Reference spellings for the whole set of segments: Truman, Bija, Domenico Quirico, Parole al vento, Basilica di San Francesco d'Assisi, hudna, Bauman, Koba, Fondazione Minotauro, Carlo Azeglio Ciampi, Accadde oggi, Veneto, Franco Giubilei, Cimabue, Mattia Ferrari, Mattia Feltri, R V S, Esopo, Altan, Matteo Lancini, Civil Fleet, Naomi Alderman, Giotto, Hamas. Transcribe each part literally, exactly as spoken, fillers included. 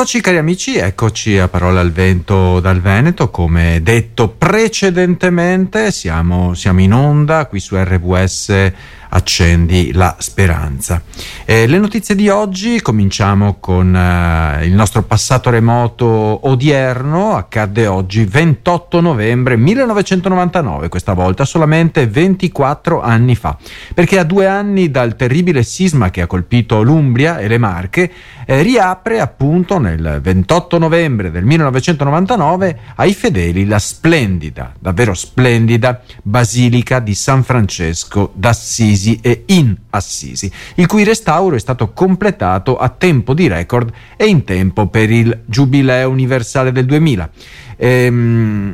Eccoci cari amici, eccoci a Parole al vento dal Veneto. Come detto precedentemente siamo, siamo in onda qui su R V S Accendi la Speranza. Eh, le notizie di oggi, cominciamo con eh, il nostro passato remoto odierno. Accadde oggi ventotto novembre millenovecentonovantanove, questa volta solamente ventiquattro anni fa, perché a due anni dal terribile sisma che ha colpito l'Umbria e le Marche eh, riapre appunto nel ventotto novembre del millenovecentonovantanove ai fedeli la splendida, davvero splendida Basilica di San Francesco d'Assisi e in Assisi, il cui restauro è stato completato a tempo di record e in tempo per il Giubileo universale del duemila. Ehm,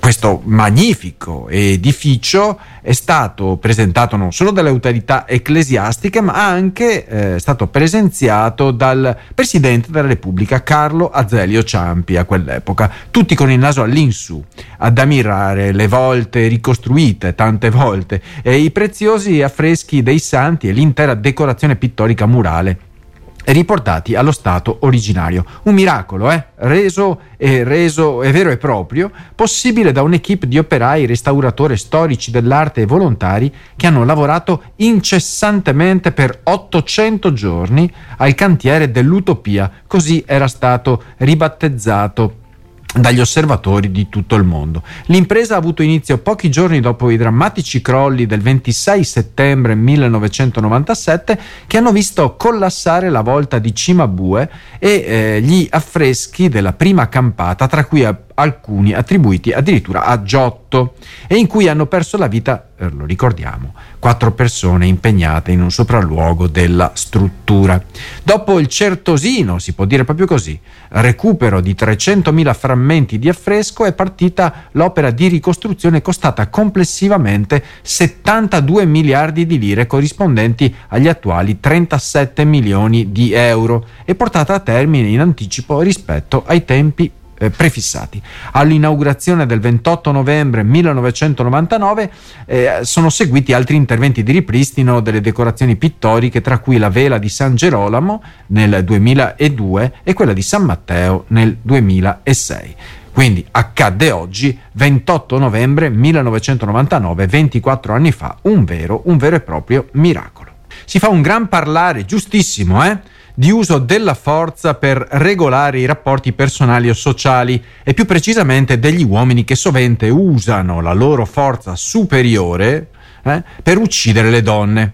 questo magnifico edificio è stato presentato non solo dalle autorità ecclesiastiche, ma anche è eh, stato presenziato dal Presidente della Repubblica Carlo Azeglio Ciampi a quell'epoca, tutti con il naso all'insù ad ammirare le volte ricostruite tante volte e i preziosi affreschi dei santi e l'intera decorazione pittorica murale riportati allo stato originario. Un miracolo, eh? Reso e reso è vero e proprio possibile da un'equipe di operai, restauratori, storici dell'arte e volontari che hanno lavorato incessantemente per ottocento giorni al cantiere dell'Utopia, così era stato ribattezzato dagli osservatori di tutto il mondo. L'impresa ha avuto inizio pochi giorni dopo i drammatici crolli del ventisei settembre millenovecentonovantasette, che hanno visto collassare la volta di Cimabue e eh, gli affreschi della prima campata, tra cui a alcuni attribuiti addirittura a Giotto, e in cui hanno perso la vita, eh, lo ricordiamo, quattro persone impegnate in un sopralluogo della struttura. Dopo il certosino, si può dire proprio così, recupero di trecentomila frammenti di affresco, è partita l'opera di ricostruzione, costata complessivamente settantadue miliardi di lire, corrispondenti agli attuali trentasette milioni di euro, e portata a termine in anticipo rispetto ai tempi Eh, prefissati. All'inaugurazione del ventotto novembre millenovecentonovantanove eh, sono seguiti altri interventi di ripristino delle decorazioni pittoriche, tra cui la vela di San Gerolamo nel duemiladue e quella di San Matteo nel duemilasei. Quindi accadde oggi ventotto novembre millenovecentonovantanove, ventiquattro anni fa, un vero, un vero e proprio miracolo. Si fa un gran parlare, giustissimo, eh? di uso della forza per regolare i rapporti personali o sociali, e più precisamente degli uomini che sovente usano la loro forza superiore eh, per uccidere le donne.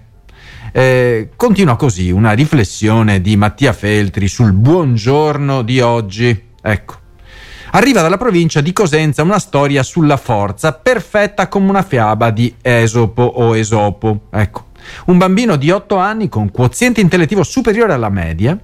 Eh, continua così una riflessione di Mattia Feltri sul buongiorno di oggi. Ecco. Arriva dalla provincia di Cosenza una storia sulla forza, perfetta come una fiaba di Esopo o Esopo. Ecco. Un bambino di otto anni con quoziente intellettivo superiore alla media,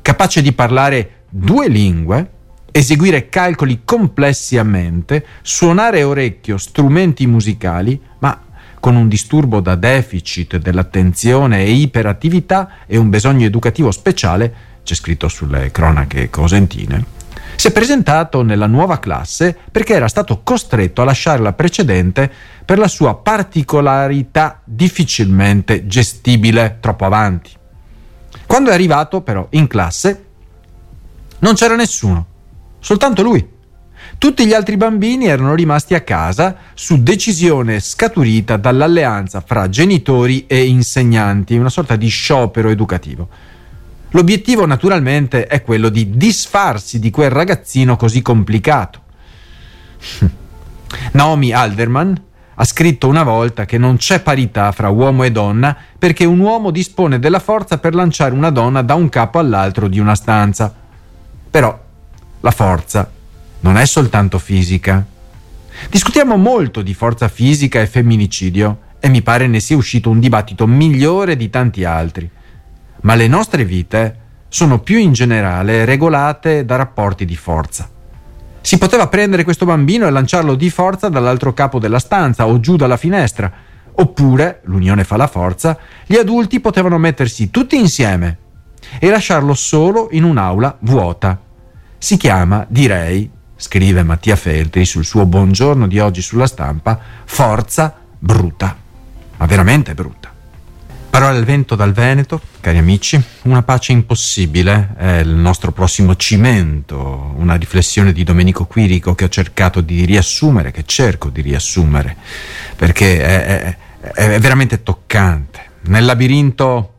capace di parlare due lingue, eseguire calcoli complessi a mente, suonare orecchio strumenti musicali, ma con un disturbo da deficit dell'attenzione e iperattività e un bisogno educativo speciale, c'è scritto sulle cronache cosentine, si è presentato nella nuova classe perché era stato costretto a lasciare la precedente per la sua particolarità difficilmente gestibile, troppo avanti. Quando è arrivato però in classe non c'era nessuno, soltanto lui. Tutti gli altri bambini erano rimasti a casa su decisione scaturita dall'alleanza fra genitori e insegnanti, una sorta di sciopero educativo. L'obiettivo naturalmente è quello di disfarsi di quel ragazzino così complicato. Naomi Alderman ha scritto una volta che non c'è parità fra uomo e donna perché un uomo dispone della forza per lanciare una donna da un capo all'altro di una stanza. Però la forza non è soltanto fisica. Discutiamo molto di forza fisica e femminicidio e mi pare ne sia uscito un dibattito migliore di tanti altri. Ma le nostre vite sono più in generale regolate da rapporti di forza. Si poteva prendere questo bambino e lanciarlo di forza dall'altro capo della stanza o giù dalla finestra, oppure, l'unione fa la forza, gli adulti potevano mettersi tutti insieme e lasciarlo solo in un'aula vuota. Si chiama, direi, scrive Mattia Feltri sul suo buongiorno di oggi sulla stampa, forza bruta, ma veramente brutta. Parole al vento dal Veneto, cari amici, una pace impossibile è il nostro prossimo cimento, una riflessione di Domenico Quirico che ho cercato di riassumere, che cerco di riassumere, perché è, è, è veramente toccante. Nel labirinto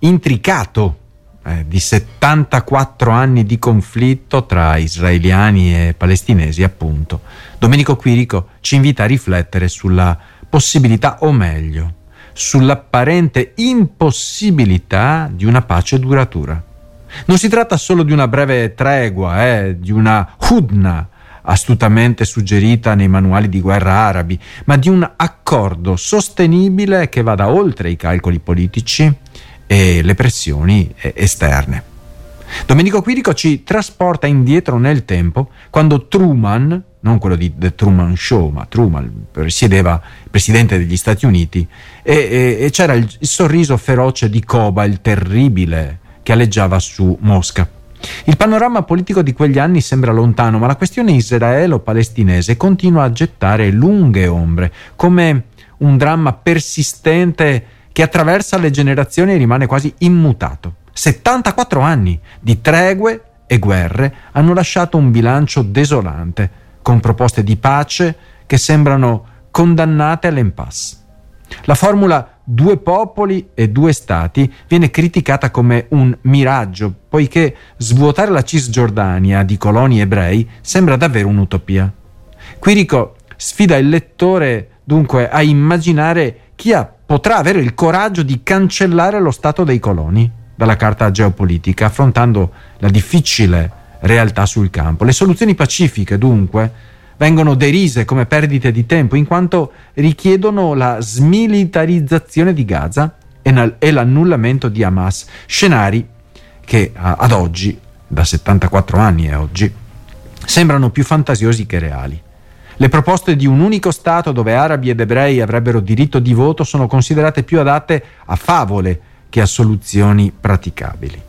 intricato eh, di settantaquattro anni di conflitto tra israeliani e palestinesi, appunto, Domenico Quirico ci invita a riflettere sulla possibilità, o meglio, sull'apparente impossibilità di una pace duratura. Non si tratta solo di una breve tregua, eh, di una hudna astutamente suggerita nei manuali di guerra arabi, ma di un accordo sostenibile che vada oltre i calcoli politici e le pressioni esterne. Domenico Quirico ci trasporta indietro nel tempo, quando Truman, non quello di The Truman Show, ma Truman, presiedeva il presidente degli Stati Uniti, e, e, e c'era il, il sorriso feroce di Koba, il terribile, che aleggiava su Mosca. Il panorama politico di quegli anni sembra lontano, ma la questione israelo-palestinese continua a gettare lunghe ombre, come un dramma persistente che attraversa le generazioni e rimane quasi immutato. settantaquattro anni di tregue e guerre hanno lasciato un bilancio desolante, con proposte di pace che sembrano condannate all'impasse. La formula due popoli e due stati viene criticata come un miraggio, poiché svuotare la Cisgiordania di coloni ebrei sembra davvero un'utopia. Quirico sfida il lettore dunque a immaginare chi ha, potrà avere il coraggio di cancellare lo stato dei coloni dalla carta geopolitica, affrontando la difficile realtà sul campo. Le soluzioni pacifiche, dunque, vengono derise come perdite di tempo, in quanto richiedono la smilitarizzazione di Gaza e l'annullamento di Hamas, scenari che ad oggi, da settantaquattro anni e oggi, sembrano più fantasiosi che reali. Le proposte di un unico Stato dove arabi ed ebrei avrebbero diritto di voto sono considerate più adatte a favole che a soluzioni praticabili.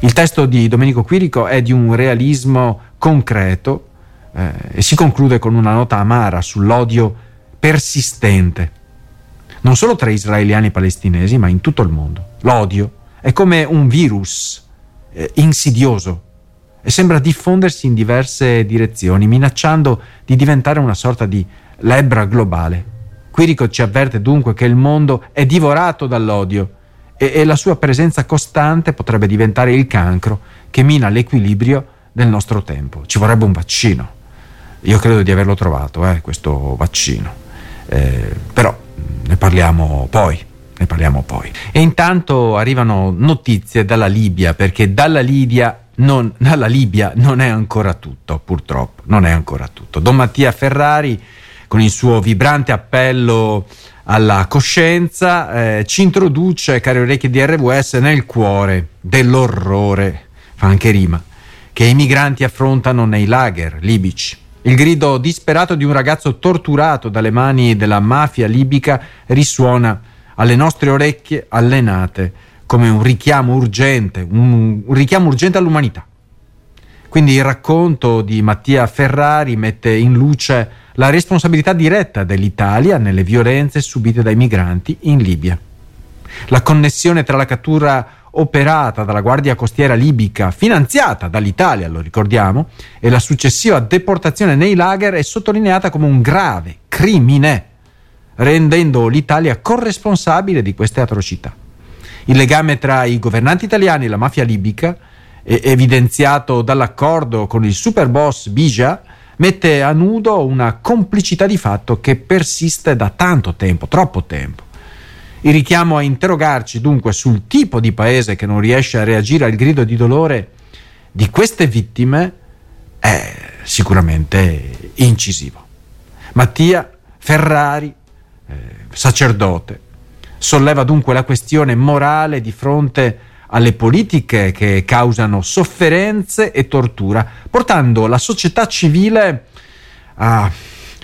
Il testo di Domenico Quirico è di un realismo concreto eh, e si conclude con una nota amara sull'odio persistente, non solo tra israeliani e palestinesi, ma in tutto il mondo. L'odio è come un virus eh, insidioso e sembra diffondersi in diverse direzioni, minacciando di diventare una sorta di lebbra globale. Quirico ci avverte dunque che il mondo è divorato dall'odio e la sua presenza costante potrebbe diventare il cancro che mina l'equilibrio del nostro tempo. Ci vorrebbe un vaccino. Io credo di averlo trovato, eh, questo vaccino. Eh, però ne parliamo poi, ne parliamo poi. E intanto arrivano notizie dalla Libia, perché dalla Libia non, dalla Libia non è ancora tutto, purtroppo, non è ancora tutto. Don Mattia Ferrari, con il suo vibrante appello alla coscienza, eh, ci introduce, cari orecchie di R V S, nel cuore dell'orrore, fa anche rima, che i migranti affrontano nei lager libici. Il grido disperato di un ragazzo torturato dalle mani della mafia libica risuona alle nostre orecchie allenate come un richiamo urgente, un, un richiamo urgente all'umanità. Quindi il racconto di Mattia Ferrari mette in luce la responsabilità diretta dell'Italia nelle violenze subite dai migranti in Libia. La connessione tra la cattura operata dalla Guardia Costiera libica, finanziata dall'Italia, lo ricordiamo, e la successiva deportazione nei lager è sottolineata come un grave crimine, rendendo l'Italia corresponsabile di queste atrocità. Il legame tra i governanti italiani e la mafia libica, evidenziato dall'accordo con il superboss Bija, mette a nudo una complicità di fatto che persiste da tanto tempo, troppo tempo. Il richiamo a interrogarci dunque sul tipo di paese che non riesce a reagire al grido di dolore di queste vittime è sicuramente incisivo. Mattia Ferrari, eh, sacerdote, solleva dunque la questione morale di fronte alle politiche che causano sofferenze e tortura, portando la società civile a,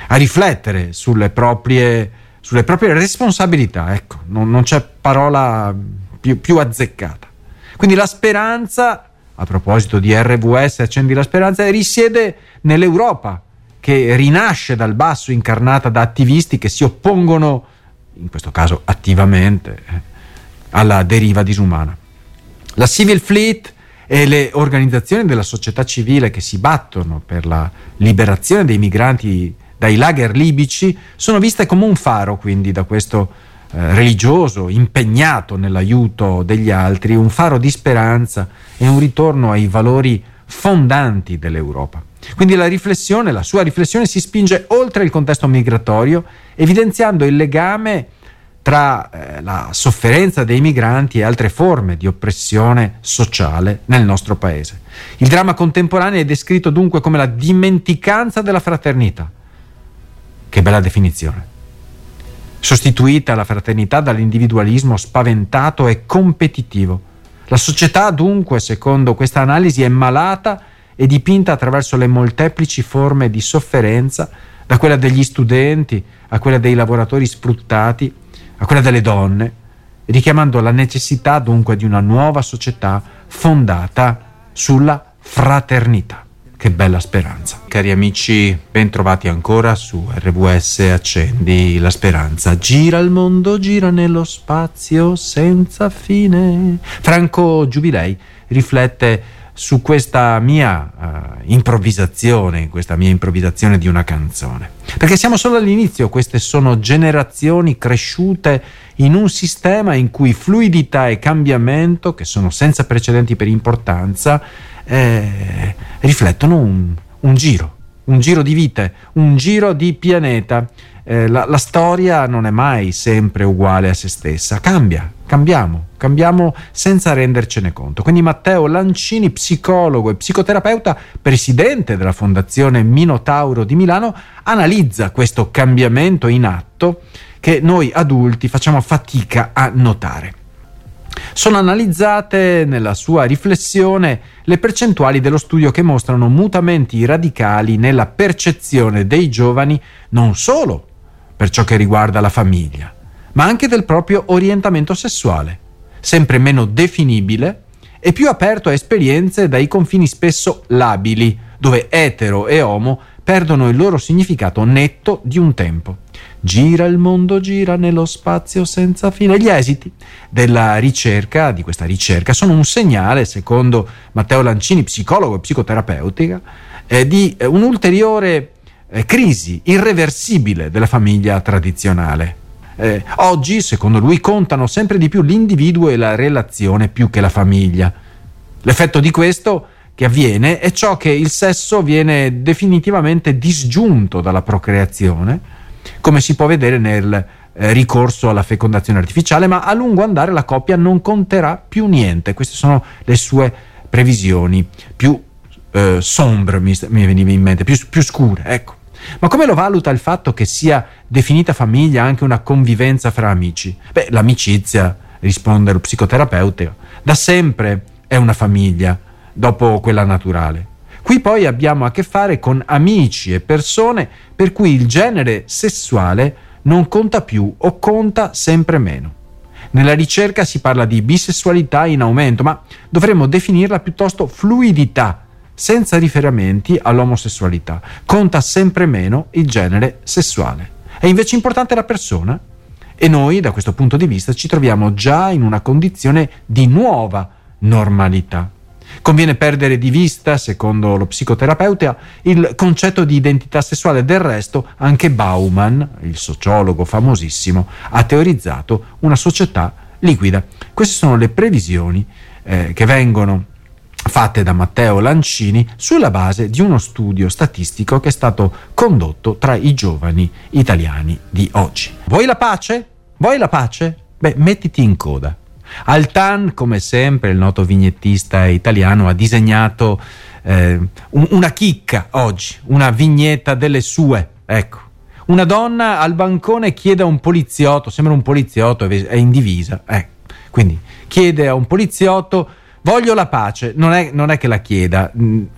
a riflettere sulle proprie, sulle proprie responsabilità. Ecco, non, non c'è parola più, più azzeccata. Quindi la speranza, a proposito di R V S Accendi la Speranza, risiede nell'Europa che rinasce dal basso, incarnata da attivisti che si oppongono, in questo caso attivamente, eh, alla deriva disumana. La Civil Fleet e le organizzazioni della società civile che si battono per la liberazione dei migranti dai lager libici sono viste come un faro, quindi, da questo eh, religioso impegnato nell'aiuto degli altri, un faro di speranza e un ritorno ai valori fondanti dell'Europa. Quindi la riflessione, la sua riflessione si spinge oltre il contesto migratorio, evidenziando il legame tra eh, la sofferenza dei migranti e altre forme di oppressione sociale nel nostro paese. Il dramma contemporaneo è descritto dunque come la dimenticanza della fraternità. Che bella definizione! Sostituita la fraternità dall'individualismo spaventato e competitivo. La società dunque, secondo questa analisi, è malata e dipinta attraverso le molteplici forme di sofferenza, da quella degli studenti a quella dei lavoratori sfruttati, a quella delle donne, richiamando la necessità dunque di una nuova società fondata sulla fraternità. Che bella speranza. Cari amici, ben trovati ancora su R V S Accendi la Speranza. Gira il mondo, gira nello spazio senza fine. Franco Giubilei riflette su questa mia uh, improvvisazione, questa mia improvvisazione di una canzone. Perché siamo solo all'inizio, queste sono generazioni cresciute in un sistema in cui fluidità e cambiamento, che sono senza precedenti per importanza, eh, riflettono un, un giro, un giro di vite, un giro di pianeta. Eh, la, la storia non è mai sempre uguale a se stessa, cambia, cambiamo. Cambiamo senza rendercene conto. Quindi Matteo Lancini, psicologo e psicoterapeuta, presidente della Fondazione Minotauro di Milano, analizza questo cambiamento in atto che noi adulti facciamo fatica a notare. Sono analizzate nella sua riflessione le percentuali dello studio che mostrano mutamenti radicali nella percezione dei giovani, non solo per ciò che riguarda la famiglia, ma anche del proprio orientamento sessuale, sempre meno definibile e più aperto a esperienze dai confini spesso labili, dove etero e homo perdono il loro significato netto di un tempo. Gira il mondo, gira nello spazio senza fine. Gli esiti della ricerca, di questa ricerca, sono un segnale, secondo Matteo Lancini, psicologo e psicoterapeutica, eh, di un'ulteriore eh, crisi irreversibile della famiglia tradizionale. Eh, oggi, secondo lui, contano sempre di più l'individuo e la relazione più che la famiglia. L'effetto di questo che avviene è ciò che il sesso viene definitivamente disgiunto dalla procreazione, come si può vedere nel eh, ricorso alla fecondazione artificiale, ma a lungo andare la coppia non conterà più niente. Queste sono le sue previsioni più eh, sombre, mi, mi veniva in mente, più, più scure, ecco. Ma come lo valuta il fatto che sia definita famiglia anche una convivenza fra amici? Beh, l'amicizia, risponde lo psicoterapeuta, da sempre è una famiglia, dopo quella naturale. Qui poi abbiamo a che fare con amici e persone per cui il genere sessuale non conta più o conta sempre meno. Nella ricerca si parla di bisessualità in aumento, ma dovremmo definirla piuttosto fluidità, senza riferimenti all'omosessualità. Conta sempre meno il genere sessuale. È invece importante la persona e noi, da questo punto di vista, ci troviamo già in una condizione di nuova normalità. Conviene perdere di vista, secondo lo psicoterapeuta, il concetto di identità sessuale. Del resto, anche Bauman, il sociologo famosissimo, ha teorizzato una società liquida. Queste sono le previsioni eh, che vengono fatte da Matteo Lancini sulla base di uno studio statistico che è stato condotto tra i giovani italiani di oggi. Vuoi la pace? Vuoi la pace? Beh, mettiti in coda. Altan, come sempre, il noto vignettista italiano, ha disegnato eh, una chicca oggi, una vignetta delle sue, ecco. Una donna al bancone chiede a un poliziotto, sembra un poliziotto, è in divisa, eh. Quindi chiede a un poliziotto: voglio la pace. Non è, non è che la chieda,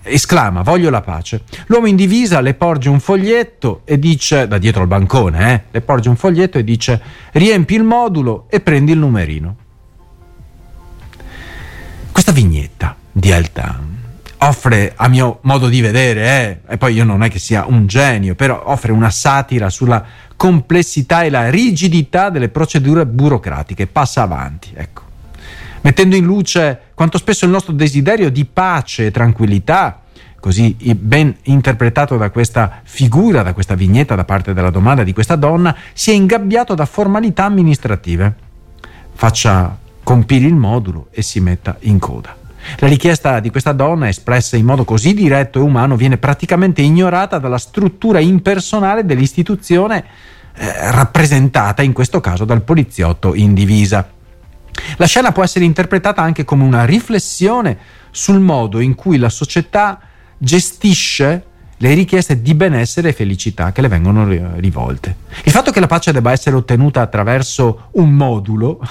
esclama: voglio la pace. L'uomo in divisa le porge un foglietto e dice, da dietro al bancone, eh, le porge un foglietto e dice: riempi il modulo e prendi il numerino. Questa vignetta di Altan offre, a mio modo di vedere, eh, e poi io non è che sia un genio, però offre una satira sulla complessità e la rigidità delle procedure burocratiche. Passa avanti, ecco. mettendo in luce quanto spesso il nostro desiderio di pace e tranquillità, così ben interpretato da questa figura, da questa vignetta da parte della domanda di questa donna, si è ingabbiato da formalità amministrative. Faccia, compili il modulo e si metta in coda. La richiesta di questa donna, espressa in modo così diretto e umano, viene praticamente ignorata dalla struttura impersonale dell'istituzione, eh, rappresentata in questo caso dal poliziotto in divisa. La scena può essere interpretata anche come una riflessione sul modo in cui la società gestisce le richieste di benessere e felicità che le vengono rivolte. Il fatto che la pace debba essere ottenuta attraverso un modulo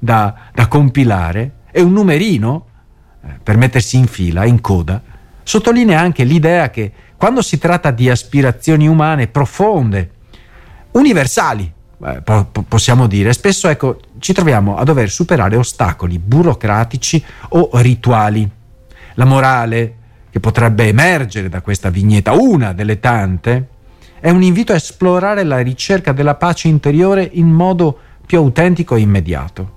da, da compilare e un numerino per mettersi in fila, in coda, sottolinea anche l'idea che quando si tratta di aspirazioni umane profonde, universali, possiamo dire, spesso ecco, ci troviamo a dover superare ostacoli burocratici o rituali. La morale che potrebbe emergere da questa vignetta, una delle tante, è un invito a esplorare la ricerca della pace interiore in modo più autentico e immediato.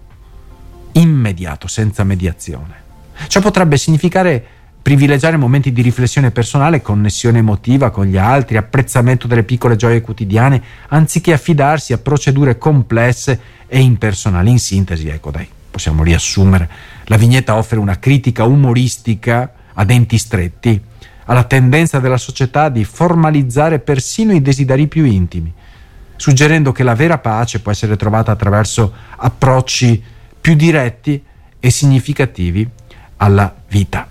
Immediato, senza mediazione. Ciò potrebbe significare privilegiare momenti di riflessione personale, connessione emotiva con gli altri, apprezzamento delle piccole gioie quotidiane, anziché affidarsi a procedure complesse e impersonali. In sintesi, ecco dai, possiamo riassumere. La vignetta offre una critica umoristica a denti stretti alla tendenza della società di formalizzare persino i desideri più intimi, suggerendo che la vera pace può essere trovata attraverso approcci più diretti e significativi alla vita.